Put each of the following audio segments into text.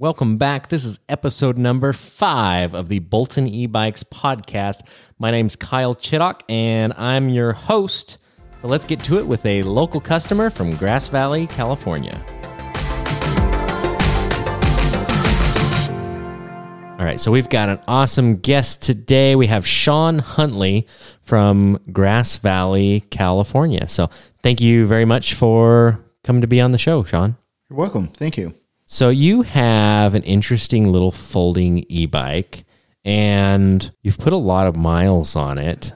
Welcome back. This is episode number 5 of the Bolton E-Bikes podcast. My name's Kyle Chittock, and I'm your host. So let's get to it with a local customer from Grass Valley, California. All right, so we've got an awesome guest today. We have Sean Huntley from Grass Valley, California. So thank you very much for coming to be on the show, Sean. You're welcome. Thank you. So you have an interesting little folding e-bike, and you've put a lot of miles on it.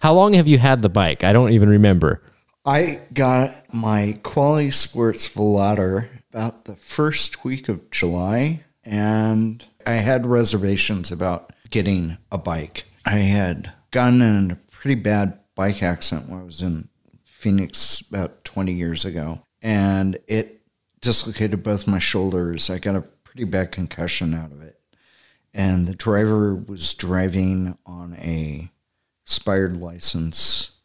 How long have you had the bike? I don't even remember. I got my Qualisports Volador about the first week of July, and I had reservations about getting a bike. I had gotten in a pretty bad bike accident when I was in Phoenix about 20 years ago, and it dislocated both my shoulders. I got a pretty bad concussion out of it. And the driver was driving on a expired license,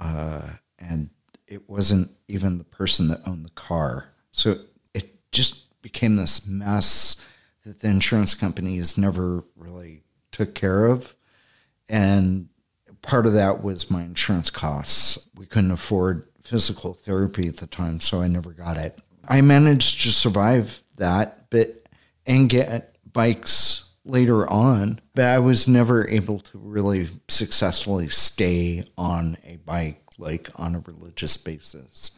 and it wasn't even the person that owned the car. So it just became this mess that the insurance companies never really took care of. And part of that was my insurance costs. We couldn't afford physical therapy at the time, so I never got it. I managed to survive that and get bikes later on, but I was never able to really successfully stay on a bike, like on a religious basis,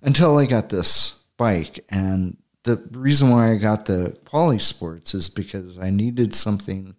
until I got this bike. And the reason why I got the Qualisports is because I needed something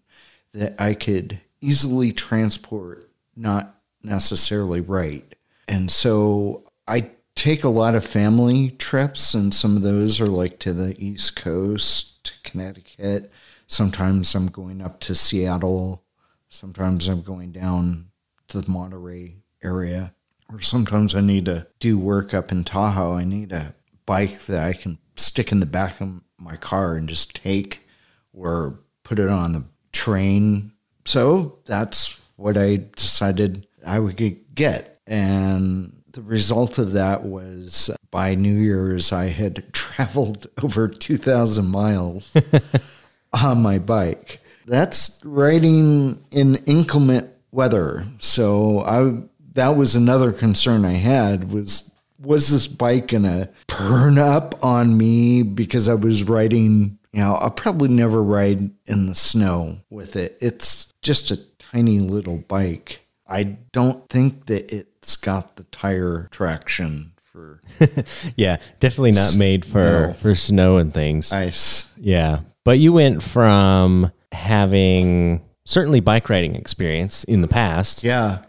that I could easily transport, not necessarily ride. And so I take a lot of family trips, and some of those are like to the East Coast, to Connecticut. Sometimes I'm going up to Seattle. Sometimes I'm going down to the Monterey area. Or sometimes I need to do work up in Tahoe. I need a bike that I can stick in the back of my car and just take or put it on the train. So that's what I decided I would get. And the result of that was by New Year's, I had traveled over 2,000 miles on my bike. That's riding in inclement weather. So that was another concern I had was this bike going to burn up on me because I was riding, I'll probably never ride in the snow with it. It's just a tiny little bike. I don't think that it's got the tire traction for... yeah, definitely not made for snow and things. Ice. Yeah. But you went from having certainly bike riding experience in the past. Yeah.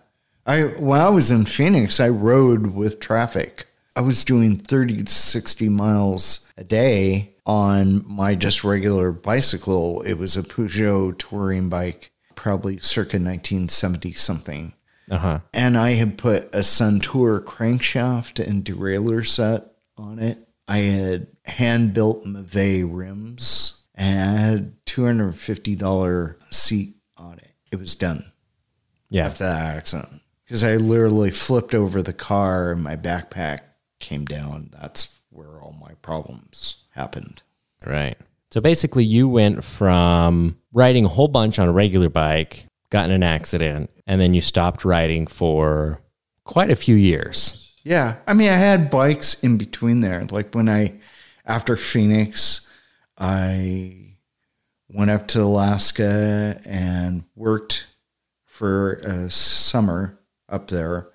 When I was in Phoenix, I rode with traffic. I was doing 30 to 60 miles a day on my just regular bicycle. It was a Peugeot touring bike, probably circa 1970 something. And I had put a Suntour crankshaft and derailleur set on it. I had hand-built Mavic rims, and I had a $250 seat on it. It was done. Yeah, after that accident, because I literally flipped over the car and my backpack came down. That's where all my problems happened. Right. So basically you went from riding a whole bunch on a regular bike, got in an accident, and then you stopped riding for quite a few years. Yeah. I mean, I had bikes in between there. Like after Phoenix, I went up to Alaska and worked for a summer up there.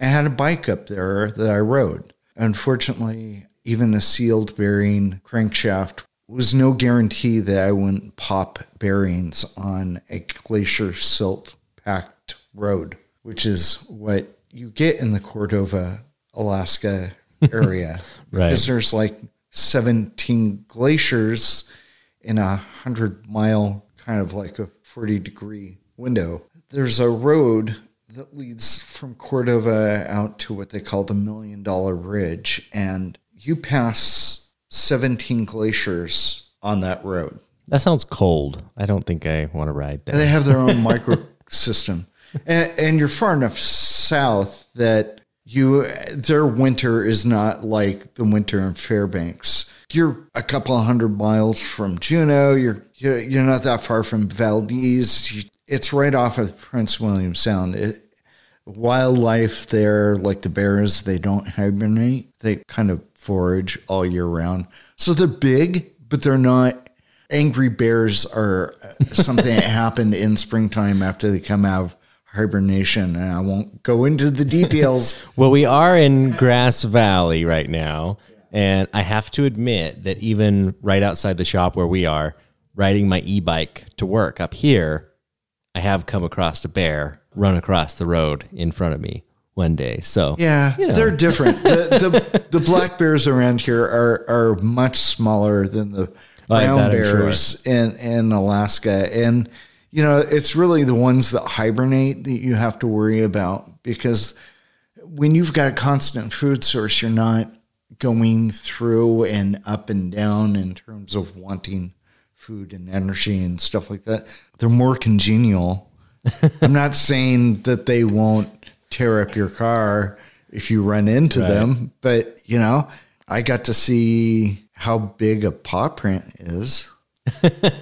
I had a bike up there that I rode. Unfortunately, even the sealed bearing crankshaft was no guarantee that I wouldn't pop bearings on a glacier silt packed road, which is what you get in the Cordova, Alaska area. Right. Because there's like 17 glaciers in 100-mile, kind of like a 40-degree window. There's a road that leads from Cordova out to what they call the $1 Million Ridge, and you pass 17 glaciers on that road. That sounds cold. I don't think I want to ride that. They have their own microsystem. And you're far enough south that their winter is not like the winter in Fairbanks. you're a couple of 100 miles from Juneau. You're not that far from Valdez. It's right off of Prince William Sound. Wildlife there, like the bears, they don't hibernate. They kind of forage all year round. So they're big, but they're not angry bears or something that happened in springtime after they come out of hibernation. And I won't go into the details. Well, we are in Grass Valley right now. And I have to admit that even right outside the shop where we are, riding my e-bike to work up here, I have come across a bear run across the road in front of me one day. So yeah, you know, they're different. The black bears around here are much smaller than the brown bears in Alaska. And, you know, it's really the ones that hibernate that you have to worry about, because when you've got a constant food source, you're not going through and up and down in terms of wanting food and energy and stuff like that. They're more congenial. I'm not saying that they won't tear up your car if you run into them, but, you know, I got to see how big a paw print is.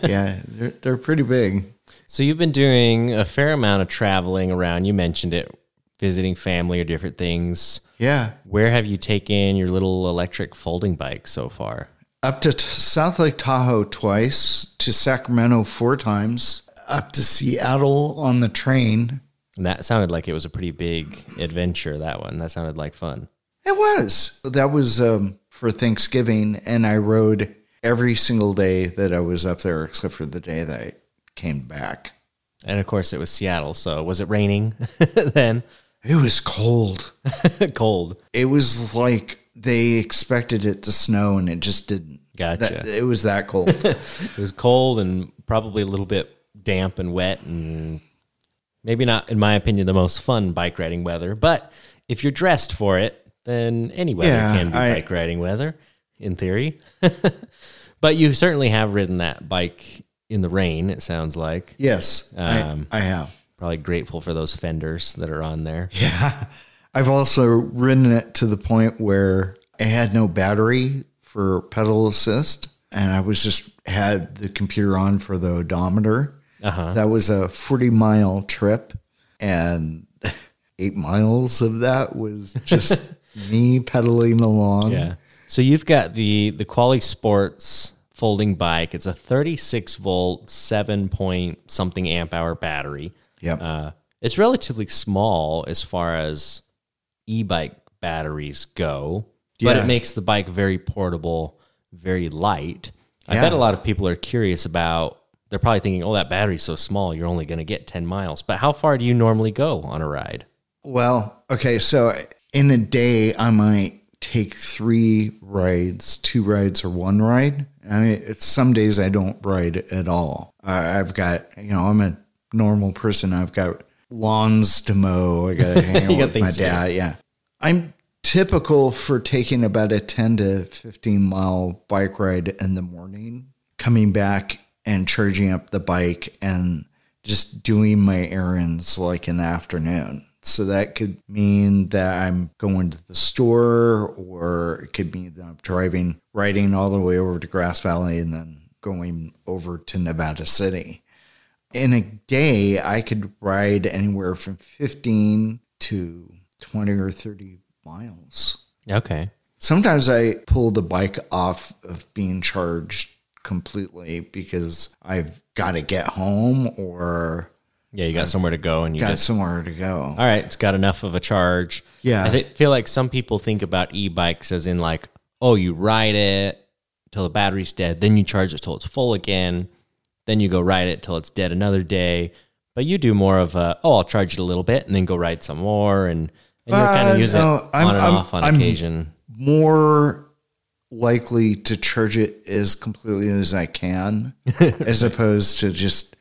Yeah, they're pretty big. So you've been doing a fair amount of traveling around. You mentioned it, visiting family or different things. Yeah. Where have you taken your little electric folding bike so far? Up to South Lake Tahoe twice, to Sacramento 4 times, up to Seattle on the train. And that sounded like it was a pretty big adventure, that one. That sounded like fun. It was. That was for Thanksgiving, and I rode every single day that I was up there except for the day that I came back. And, of course, it was Seattle, so was it raining then? It was cold. Cold. It was like they expected it to snow, and it just didn't. Gotcha. It was that cold. It was cold and probably a little bit damp and wet, and maybe not, in my opinion, the most fun bike riding weather. But if you're dressed for it, then any weather can be bike riding weather, in theory. But you certainly have ridden that bike in the rain, it sounds like. Yes, I have. Probably grateful for those fenders that are on there. Yeah. I've also ridden it to the point where I had no battery for pedal assist, and I was just had the computer on for the odometer. Uh-huh. That was a 40-mile trip, and 8 miles of that was just me pedaling along. Yeah. So you've got the Qualisports folding bike. It's a 36-volt, 7-point-something amp-hour battery. Yeah. It's relatively small as far as e-bike batteries go, but it makes the bike very portable, very light. I bet a lot of people are curious about, they're probably thinking, oh, that battery's so small, you're only going to get 10 miles. But how far do you normally go on a ride? Well, okay, so in a day, I might take 3 rides, 2 rides, or 1 ride. I mean, it's, some days I don't ride at all. I've got, you know, I'm a normal person. I've got lawns to mow. I got to hang out with my dad. Yeah. I'm typical for taking about a 10 to 15 mile bike ride in the morning, coming back and charging up the bike and just doing my errands like in the afternoon. So that could mean that I'm going to the store, or it could mean that I'm driving, riding all the way over to Grass Valley and then going over to Nevada City. In a day, I could ride anywhere from 15 to 20 or 30 miles. Okay. Sometimes I pull the bike off of being charged completely because I've got to get home, or yeah, you got somewhere to go, and you got somewhere to go. All right, it's got enough of a charge. Yeah, I feel like some people think about e-bikes as in like, oh, you ride it till the battery's dead, then you charge it till it's full again, then you go ride it till it's dead another day. But you do more of a, oh, I'll charge it a little bit and then go ride some more, and you're kind of using it on and off on occasion. More likely to charge it as completely as I can, as opposed to just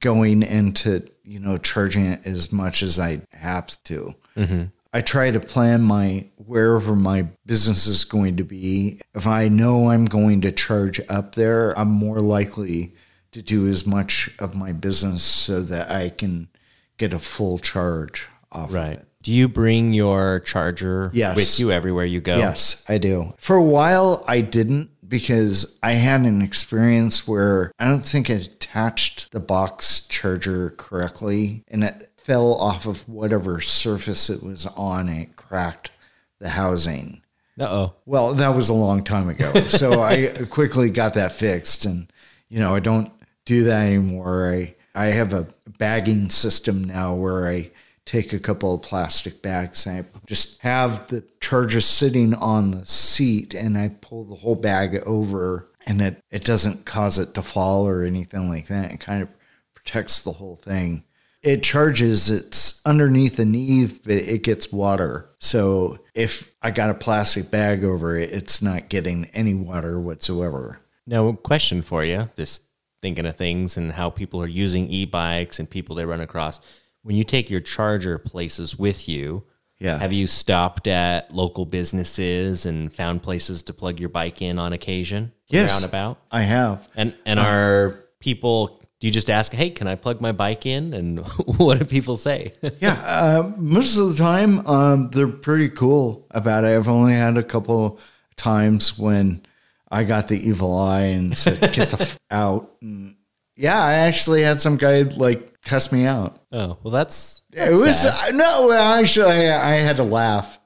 going into, you know, charging it as much as I have to. Mm-hmm. I try to plan my, wherever my business is going to be. If I know I'm going to charge up there, I'm more likely to do as much of my business so that I can get a full charge off of it. Do you bring your charger with you everywhere you go? Yes, I do. For a while, I didn't, because I had an experience where I don't think I attached the box charger correctly, and it fell off of whatever surface it was on, and it cracked the housing. Uh-oh. Well, that was a long time ago. So I quickly got that fixed, and, you know, I don't do that anymore. I have a bagging system now where I take a couple of plastic bags and I just have the charger sitting on the seat, and I pull the whole bag over, and it doesn't cause it to fall or anything like that. It kind of protects the whole thing. It charges, it's underneath the knee, but it gets water. So if I got a plastic bag over it, it's not getting any water whatsoever. Now, question for you, just thinking of things and how people are using e-bikes and people they run across. When you take your charger places with you, yeah, have you stopped at local businesses and found places to plug your bike in on occasion? Yes, roundabout? I have. And are people... You just ask, hey, can I plug my bike in? And what do people say? Yeah, most of the time, they're pretty cool about it. I've only had a couple times when I got the evil eye and said, get the f out. And yeah, I actually had some guy, like, cuss me out. Oh, well, that's it was sad. No, actually, I had to laugh.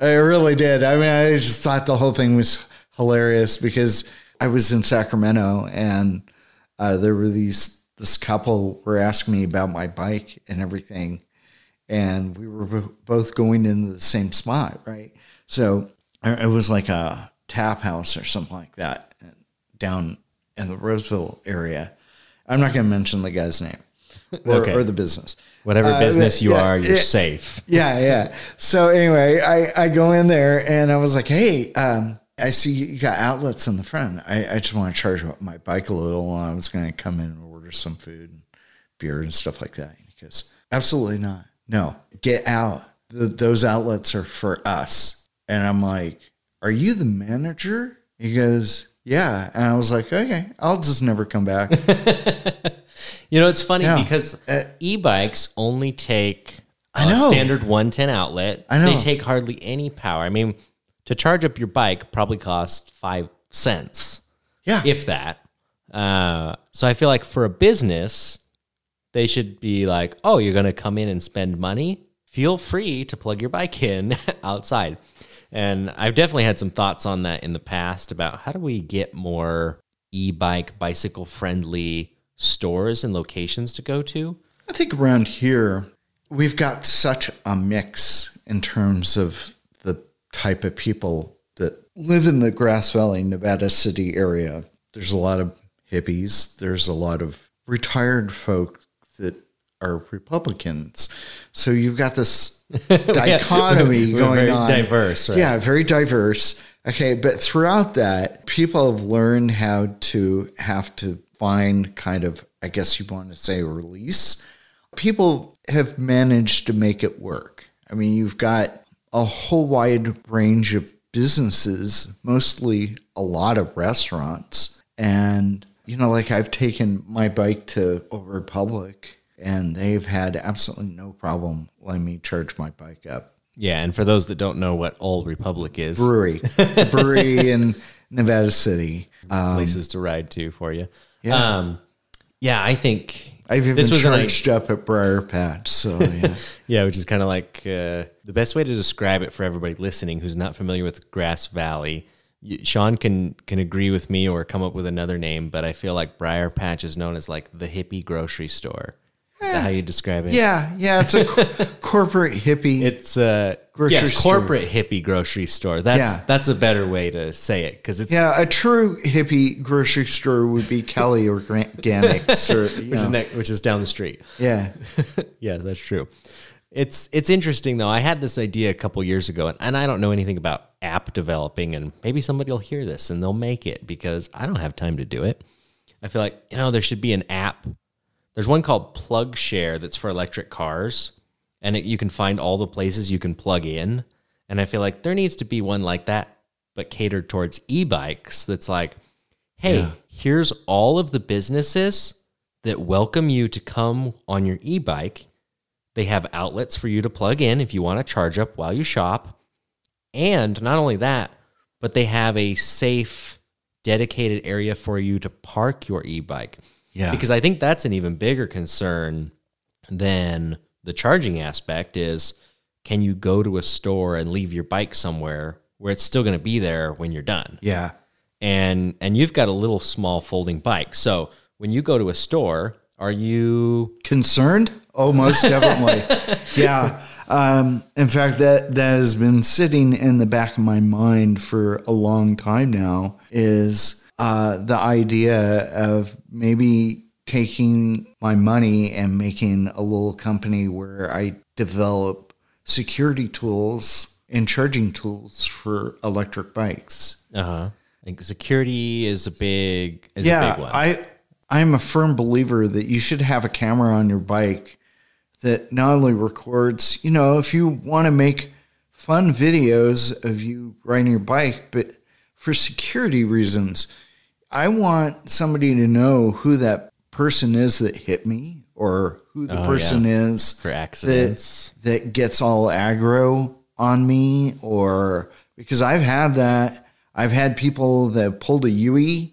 I really did. I mean, I just thought the whole thing was hilarious because I was in Sacramento, and there were this couple were asking me about my bike and everything, and we were both going into the same spot, right? So it was like a tap house or something like that down in the Roseville area. I'm not going to mention the guy's name or, okay, or the business. Whatever business you are, you're safe. Yeah, yeah. So anyway, I go in there, and I was like, hey, I see you got outlets in the front. I just want to charge up my bike a little. And I was going to come in and order some food and beer and stuff like that. And he goes, absolutely not. No, get out. Those outlets are for us. And I'm like, are you the manager? He goes, yeah. And I was like, okay, I'll just never come back. You know, it's funny because e-bikes only take a standard 110 outlet. I know. They take hardly any power. I mean, to charge up your bike probably costs 5 cents, yeah, if that. So I feel like for a business, they should be like, oh, you're going to come in and spend money? Feel free to plug your bike in outside. And I've definitely had some thoughts on that in the past about how do we get more e-bike, bicycle-friendly stores and locations to go to? I think around here, we've got such a mix in terms of type of people that live in the Grass Valley, Nevada City area. There's a lot of hippies. There's a lot of retired folk that are Republicans. So you've got this dichotomy going very on. Diverse, right? Yeah, very diverse. Okay, but throughout that, people have learned how to find kind of, I guess you want to say, release. People have managed to make it work. I mean, you've got a whole wide range of businesses, mostly a lot of restaurants. And, you know, like I've taken my bike to Old Republic, and they've had absolutely no problem letting me charge my bike up. Yeah, and for those that don't know what Old Republic is. Brewery in Nevada City. Places to ride to for you. Yeah, I think... I've even charged up at Briar Patch, so yeah. Yeah, which is kind of like the best way to describe it for everybody listening who's not familiar with Grass Valley. Sean can agree with me or come up with another name, but I feel like Briar Patch is known as like the hippie grocery store. Is that how you describe it? Yeah, it's a corporate hippie. It's a corporate hippie grocery store. That's a better way to say it, because it's a true hippie grocery store would be Kelly Organics, or which is down the street. Yeah, yeah, that's true. It's interesting though. I had this idea a couple years ago, and I don't know anything about app developing, and maybe somebody will hear this and they'll make it because I don't have time to do it. I feel like there should be an app. There's one called PlugShare that's for electric cars, and you can find all the places you can plug in. And I feel like there needs to be one like that, but catered towards e-bikes that's like, hey, here's all of the businesses that welcome you to come on your e-bike. They have outlets for you to plug in if you want to charge up while you shop. And not only that, but they have a safe dedicated area for you to park your e-bike. Yeah. Because I think that's an even bigger concern than the charging aspect is, can you go to a store and leave your bike somewhere where it's still going to be there when you're done? Yeah. And you've got a little small folding bike. So when you go to a store, are you concerned? Oh, most definitely. Yeah. In fact, that has been sitting in the back of my mind for a long time now is the idea of maybe taking my money and making a little company where I develop security tools and charging tools for electric bikes. Uh-huh. Like security is a big one. I'm a firm believer that you should have a camera on your bike that not only records, you know, if you want to make fun videos of you riding your bike, but for security reasons, I want somebody to know who that person is that hit me or who the person is for accidents that gets all aggro on me, or because I've had that. I've had people that pulled a UE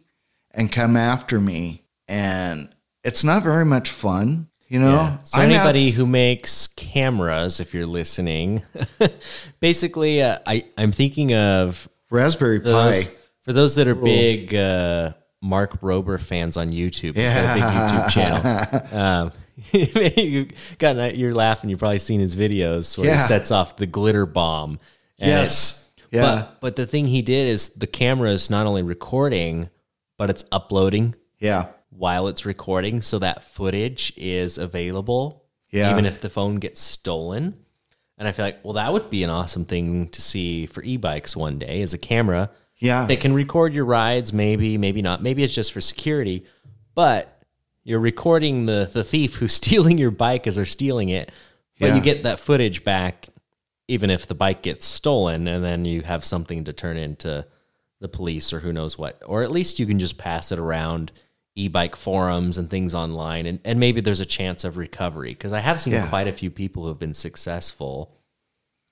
and come after me, and it's not very much fun, you know? Yeah. So anybody who makes cameras, if you're listening, basically I'm thinking of Raspberry Pi. For those that are big Mark Rober fans on YouTube, he's got a big YouTube channel. You're laughing. You've probably seen his videos where he sets off the glitter bomb. Yes. Yeah. But the thing he did is the camera is not only recording, but it's uploading. Yeah. While it's recording, so that footage is available. Yeah. Even if the phone gets stolen. And I feel like, well, that would be an awesome thing to see for e-bikes one day is a camera. Yeah. That can record your rides, maybe not. Maybe it's just for security, but you're recording the thief who's stealing your bike as they're stealing it. But you get that footage back even if the bike gets stolen, and then you have something to turn into the police or who knows what. Or at least you can just pass it around e-bike forums and things online, and maybe there's a chance of recovery. Because I have seen quite a few people who have been successful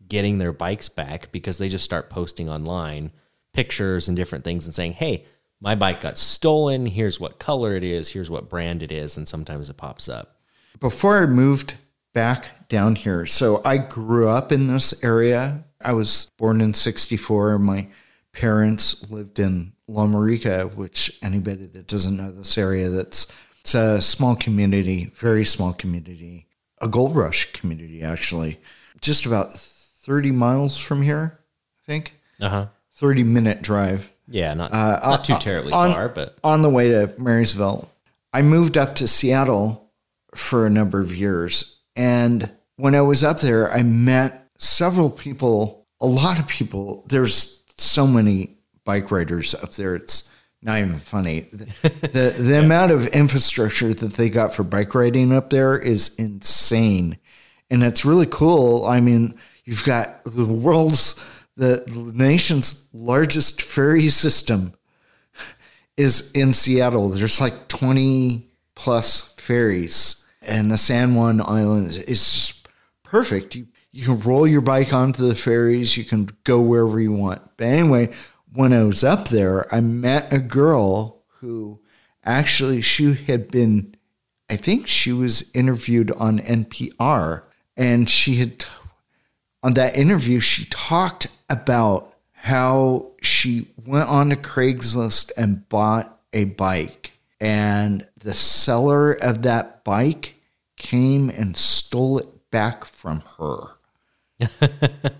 getting their bikes back because they just start posting online pictures and different things and saying, hey, my bike got stolen. Here's what color it is. Here's what brand it is. And sometimes it pops up. Before I moved back down here, so I grew up in this area. I was born in 1964. My parents lived in Loma Rica, which anybody that doesn't know this area, it's a small community, very small community, a gold rush community, actually, just about 30 miles from here, I think. 30-minute drive. Yeah, not too terribly far, but on the way to Marysville. I moved up to Seattle for a number of years, and when I was up there, I met several people, a lot of people. There's so many bike riders up there, it's not even funny. The amount of infrastructure that they got for bike riding up there is insane, and it's really cool. I mean, you've got the world's... The nation's largest ferry system is in Seattle. There's like 20-plus ferries, and the San Juan Island is perfect. You can roll your bike onto the ferries. You can go wherever you want. But anyway, when I was up there, I met a girl who actually I think she was interviewed on NPR, and on that interview, she talked about how she went on to Craigslist and bought a bike. And the seller of that bike came and stole it back from her.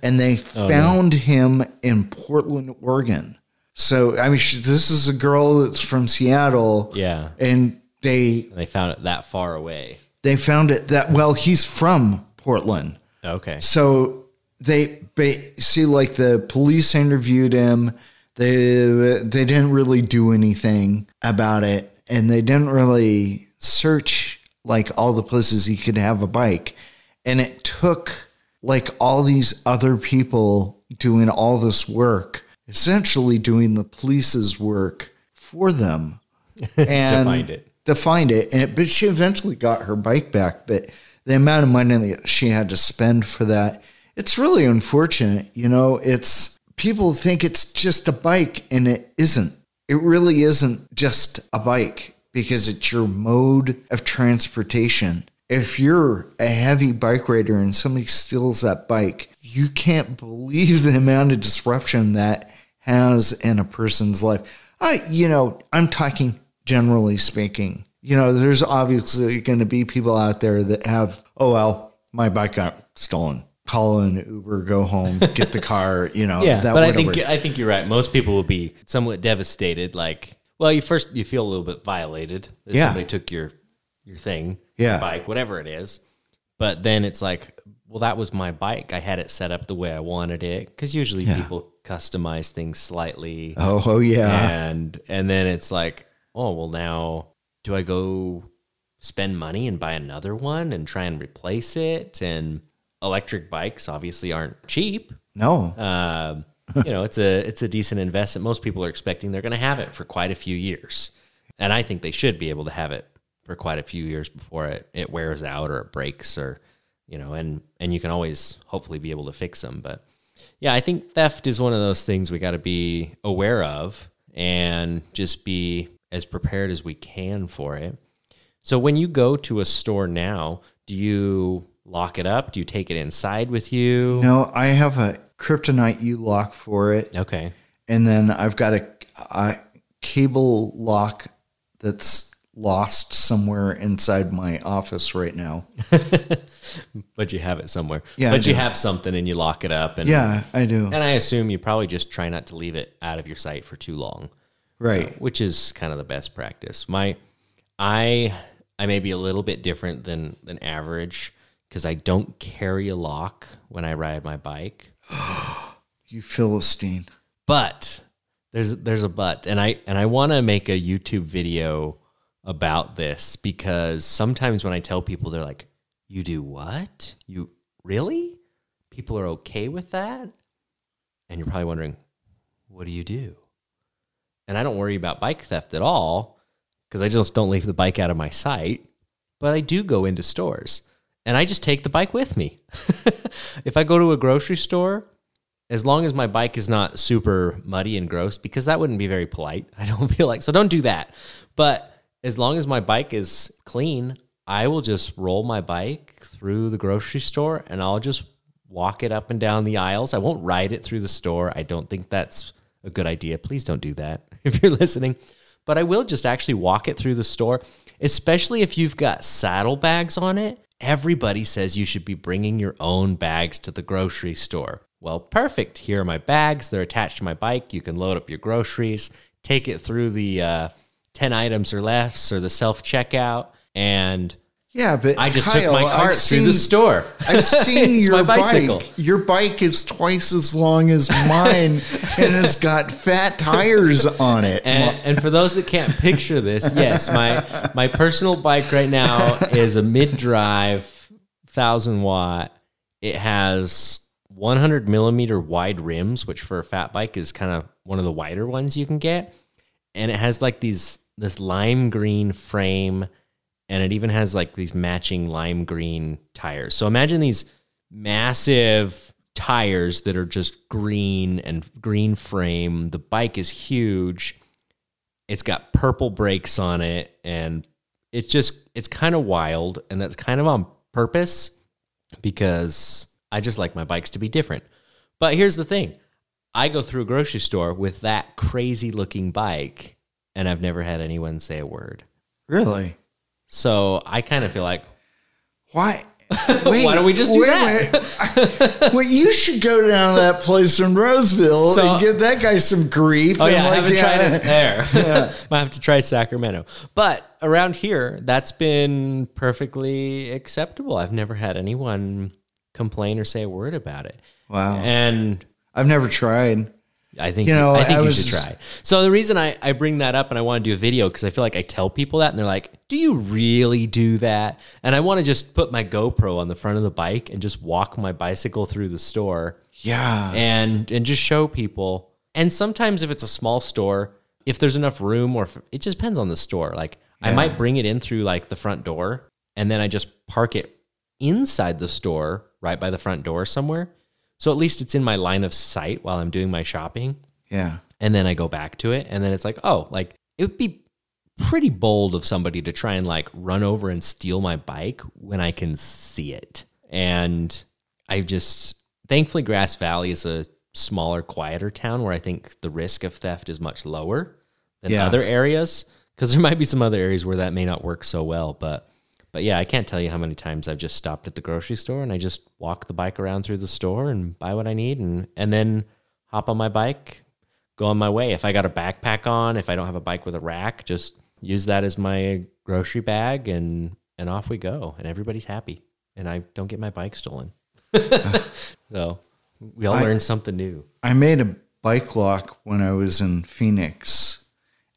And they found him in Portland, Oregon. So, I mean, this is a girl that's from Seattle. Yeah. And they found it that far away. They found it he's from Portland. Okay. So... the police interviewed him. They didn't really do anything about it, and they didn't really search like all the places he could have a bike. And it took like all these other people doing all this work, essentially doing the police's work for them, and to find it. But she eventually got her bike back. But the amount of money that she had to spend for that. It's really unfortunate. You know, people think it's just a bike, and it isn't. It really isn't just a bike because it's your mode of transportation. If you're a heavy bike rider and somebody steals that bike, you can't believe the amount of disruption that has in a person's life. I'm talking generally speaking. You know, there's obviously going to be people out there that have, oh, well, my bike got stolen. Call an Uber, go home, get the car, Yeah, that but I think you're right. Most people will be somewhat devastated. Like, well, you feel a little bit violated. Yeah. Somebody took your thing, your bike, whatever it is. But then it's like, well, that was my bike. I had it set up the way I wanted it. Because usually people customize things slightly. Oh, yeah. And then it's like, oh, well, now do I go spend money and buy another one and try and replace it? And electric bikes obviously aren't cheap. No. It's a decent investment. Most people are expecting they're going to have it for quite a few years. And I think they should be able to have it for quite a few years before it wears out or it breaks or, and you can always hopefully be able to fix them. But yeah, I think theft is one of those things we got to be aware of and just be as prepared as we can for it. So when you go to a store now, do you lock it up? Do you take it inside with you? No, I have a Kryptonite U-lock for it. Okay. And then I've got a cable lock that's lost somewhere inside my office right now. But you have it somewhere. Yeah, but you have something and you lock it up. And, yeah, I do. And I assume you probably just try not to leave it out of your sight for too long. Right. Which is kind of the best practice. I may be a little bit different than average because I don't carry a lock when I ride my bike. You Philistine. But there's a but. And I want to make a YouTube video about this because sometimes when I tell people, they're like, you do what? You really? People are okay with that? And you're probably wondering, what do you do? And I don't worry about bike theft at all because I just don't leave the bike out of my sight. But I do go into stores and I just take the bike with me. If I go to a grocery store, as long as my bike is not super muddy and gross, because that wouldn't be very polite, I don't feel like. So don't do that. But as long as my bike is clean, I will just roll my bike through the grocery store and I'll just walk it up and down the aisles. I won't ride it through the store. I don't think that's a good idea. Please don't do that if you're listening. But I will just actually walk it through the store, especially if you've got saddle bags on it. Everybody says you should be bringing your own bags to the grocery store. Well, perfect. Here are my bags. They're attached to my bike. You can load up your groceries, take it through the 10 items or less or the self-checkout, and yeah, but I just took my cart through the store. I've seen your bicycle. Your bike is twice as long as mine, and it's got fat tires on it. And for those that can't picture this, yes, my personal bike right now is a mid-drive 1,000-watt. It has 100-millimeter wide rims, which for a fat bike is kind of one of the wider ones you can get. And it has like this lime green frame. And it even has like these matching lime green tires. So imagine these massive tires that are just green and green frame. The bike is huge. It's got purple brakes on it. And it's kind of wild. And that's kind of on purpose because I just like my bikes to be different. But here's the thing. I go through a grocery store with that crazy looking bike and I've never had anyone say a word. Really? So I kind of feel like, why? Wait, why don't we just do that? Well, you should go down to that place in Roseville and give that guy some grief. Oh yeah, I haven't tried it there. Yeah. I have to try Sacramento, but around here that's been perfectly acceptable. I've never had anyone complain or say a word about it. Wow, and I've never tried. I think you should try. So the reason I bring that up and I want to do a video because I feel like I tell people that and they're like, do you really do that? And I want to just put my GoPro on the front of the bike and just walk my bicycle through the store. Yeah. And just show people. And sometimes if it's a small store, if there's enough room or if, it just depends on the store. Like I might bring it in through like the front door and then I just park it inside the store right by the front door somewhere. So at least it's in my line of sight while I'm doing my shopping. Yeah. And then I go back to it, and then it's like, oh, like it would be pretty bold of somebody to try and like run over and steal my bike when I can see it. And I just, thankfully Grass Valley is a smaller, quieter town where I think the risk of theft is much lower than other areas, because there might be some other areas where that may not work so well. But yeah, I can't tell you how many times I've just stopped at the grocery store and I just walk the bike around through the store and buy what I need, and then hop on my bike, go on my way. If I got a backpack on, if I don't have a bike with a rack, just use that as my grocery bag, and off we go. And everybody's happy. And I don't get my bike stolen. So we all learn something new. I made a bike lock when I was in Phoenix,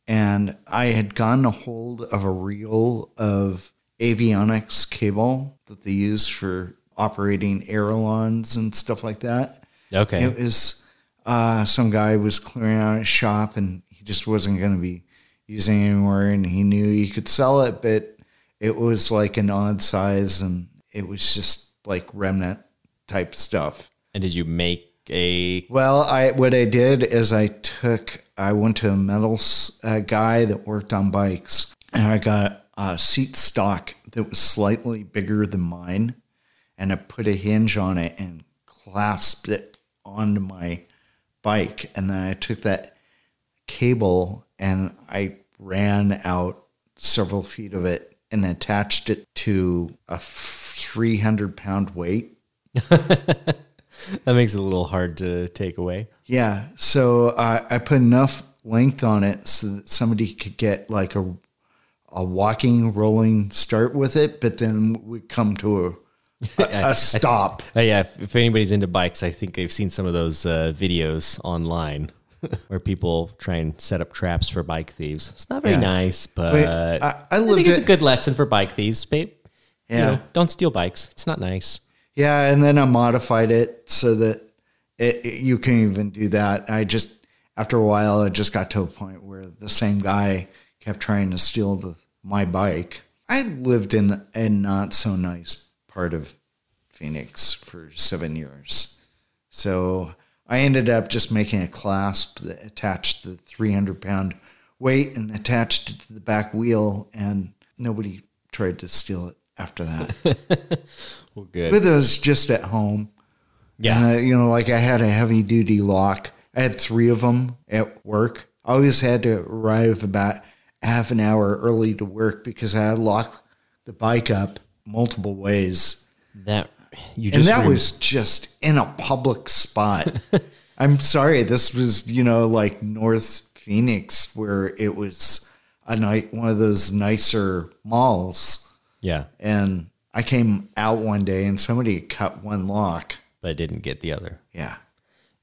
and I had gotten a hold of a reel of avionics cable that they use for operating ailerons and stuff like that. Okay. It was some guy was clearing out his shop, and he just wasn't going to be using it anymore, and he knew he could sell it, but it was like an odd size, and it was just like remnant type stuff. And did you make a... Well, what I did is I went to a metals guy that worked on bikes, and I got a seat stock that was slightly bigger than mine, and I put a hinge on it and clasped it onto my bike, and then I took that cable and I ran out several feet of it and attached it to a 300-pound weight. That makes it a little hard to take away. Yeah, so I put enough length on it so that somebody could get like a walking, rolling start with it, but then we come to a stop. If anybody's into bikes, I think they've seen some of those videos online where people try and set up traps for bike thieves. It's not very nice, but I think it's a good lesson for bike thieves, babe. Yeah. You know, don't steal bikes. It's not nice. Yeah, and then I modified it so that you can even do that. After a while, I just got to a point where the same guy kept trying to steal my bike. I lived in a not so nice part of Phoenix for 7 years. So I ended up just making a clasp that attached the 300-pound weight and attached it to the back wheel, and nobody tried to steal it after that. Well, good. But it was just at home. Yeah. I had a heavy-duty lock. I had 3 of them at work. I always had to arrive about half an hour early to work because I had locked the bike up multiple ways. Was just in a public spot. I'm sorry. This was, like North Phoenix, where it was one of those nicer malls. Yeah. And I came out one day and somebody cut one lock, but didn't get the other. Yeah.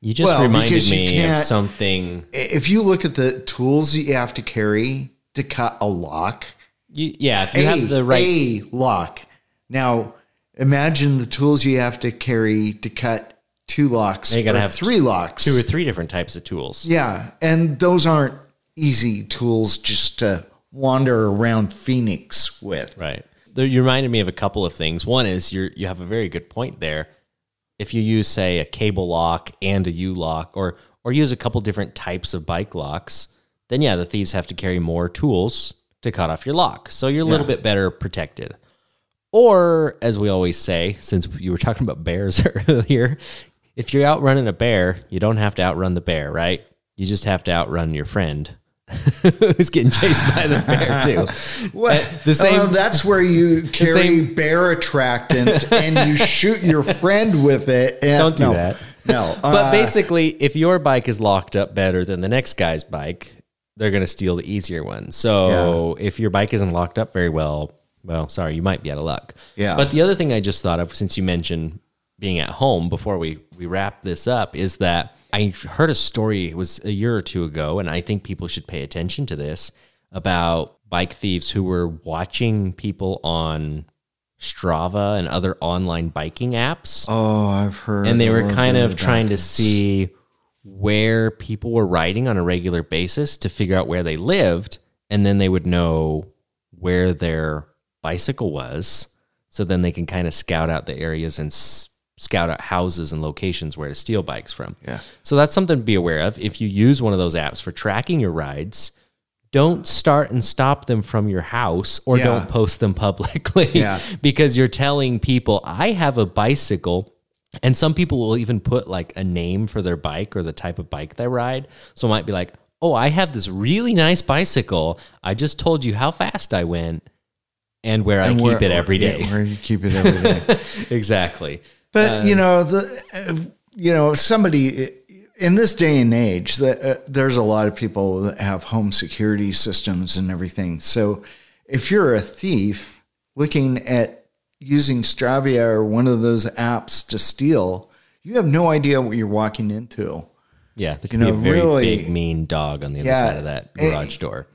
You just reminded me of something. If you look at the tools you have to carry to cut a lock. If you have the right lock. Now, imagine the tools you have to carry to cut 2 locks or 3 locks. 2 or 3 different types of tools. Yeah, and those aren't easy tools just to wander around Phoenix with. Right. You reminded me of a couple of things. One is you have a very good point there. If you use, say, a cable lock and a U-lock or use a couple different types of bike locks, then, the thieves have to carry more tools to cut off your lock. So you're a little bit better protected. Or, as we always say, since you were talking about bears earlier, if you're outrunning a bear, you don't have to outrun the bear, right? You just have to outrun your friend who's getting chased by the bear, too. What? That's where you carry bear attractant and you shoot your friend with it. And don't do that. No. But basically, if your bike is locked up better than the next guy's bike, they're going to steal the easier one. So if your bike isn't locked up very well, you might be out of luck. Yeah. But the other thing I just thought of, since you mentioned being at home before we wrap this up, is that I heard a story, it was a year or two ago, and I think people should pay attention to this, about bike thieves who were watching people on Strava and other online biking apps. Oh, I've heard. And they were kind of trying to see where people were riding on a regular basis to figure out where they lived, and then they would know where their bicycle was, so then they can kind of scout out the areas and scout out houses and locations where to steal bikes from. Yeah. So that's something to be aware of. If you use one of those apps for tracking your rides, don't start and stop them from your house, or don't post them publicly because you're telling people, I have a bicycle. And some people will even put like a name for their bike or the type of bike they ride. So it might be like, oh, I have this really nice bicycle. I just told you how fast I went and where and I where, keep it every day. Yeah, where you keep it every day. Exactly. But, somebody in this day and age, there's a lot of people that have home security systems and everything. So if you're a thief looking at using Strava or one of those apps to steal, you have no idea what you're walking into. Yeah, there could be a very big, mean dog on the other side of that garage door.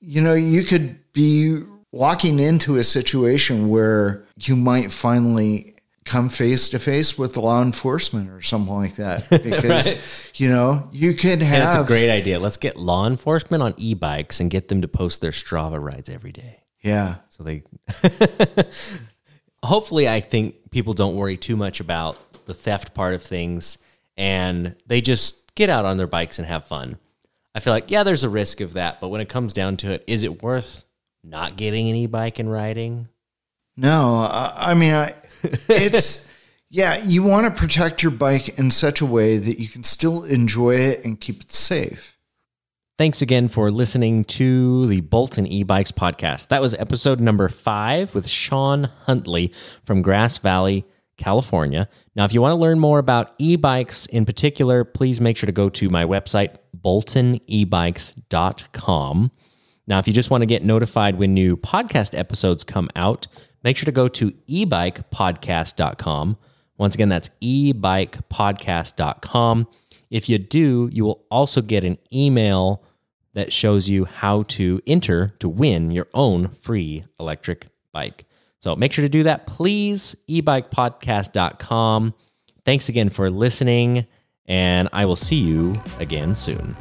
You know, you could be walking into a situation where you might finally come face to face with law enforcement or something like that, because you could have. That's a great idea. Let's get law enforcement on e-bikes and get them to post their Strava rides every day. Yeah. So they hopefully, I think people don't worry too much about the theft part of things, and they just get out on their bikes and have fun. I feel like, there's a risk of that, but when it comes down to it, is it worth not getting an e-bike and riding? No, you want to protect your bike in such a way that you can still enjoy it and keep it safe. Thanks again for listening to the Bolton E-Bikes podcast. That was episode number 5 with Sean Huntley from Grass Valley, California. Now, if you want to learn more about e-bikes in particular, please make sure to go to my website, boltonebikes.com. Now, if you just want to get notified when new podcast episodes come out, make sure to go to ebikepodcast.com. Once again, that's ebikepodcast.com. If you do, you will also get an email that shows you how to enter to win your own free electric bike. So make sure to do that, please, ebikepodcast.com. Thanks again for listening, and I will see you again soon.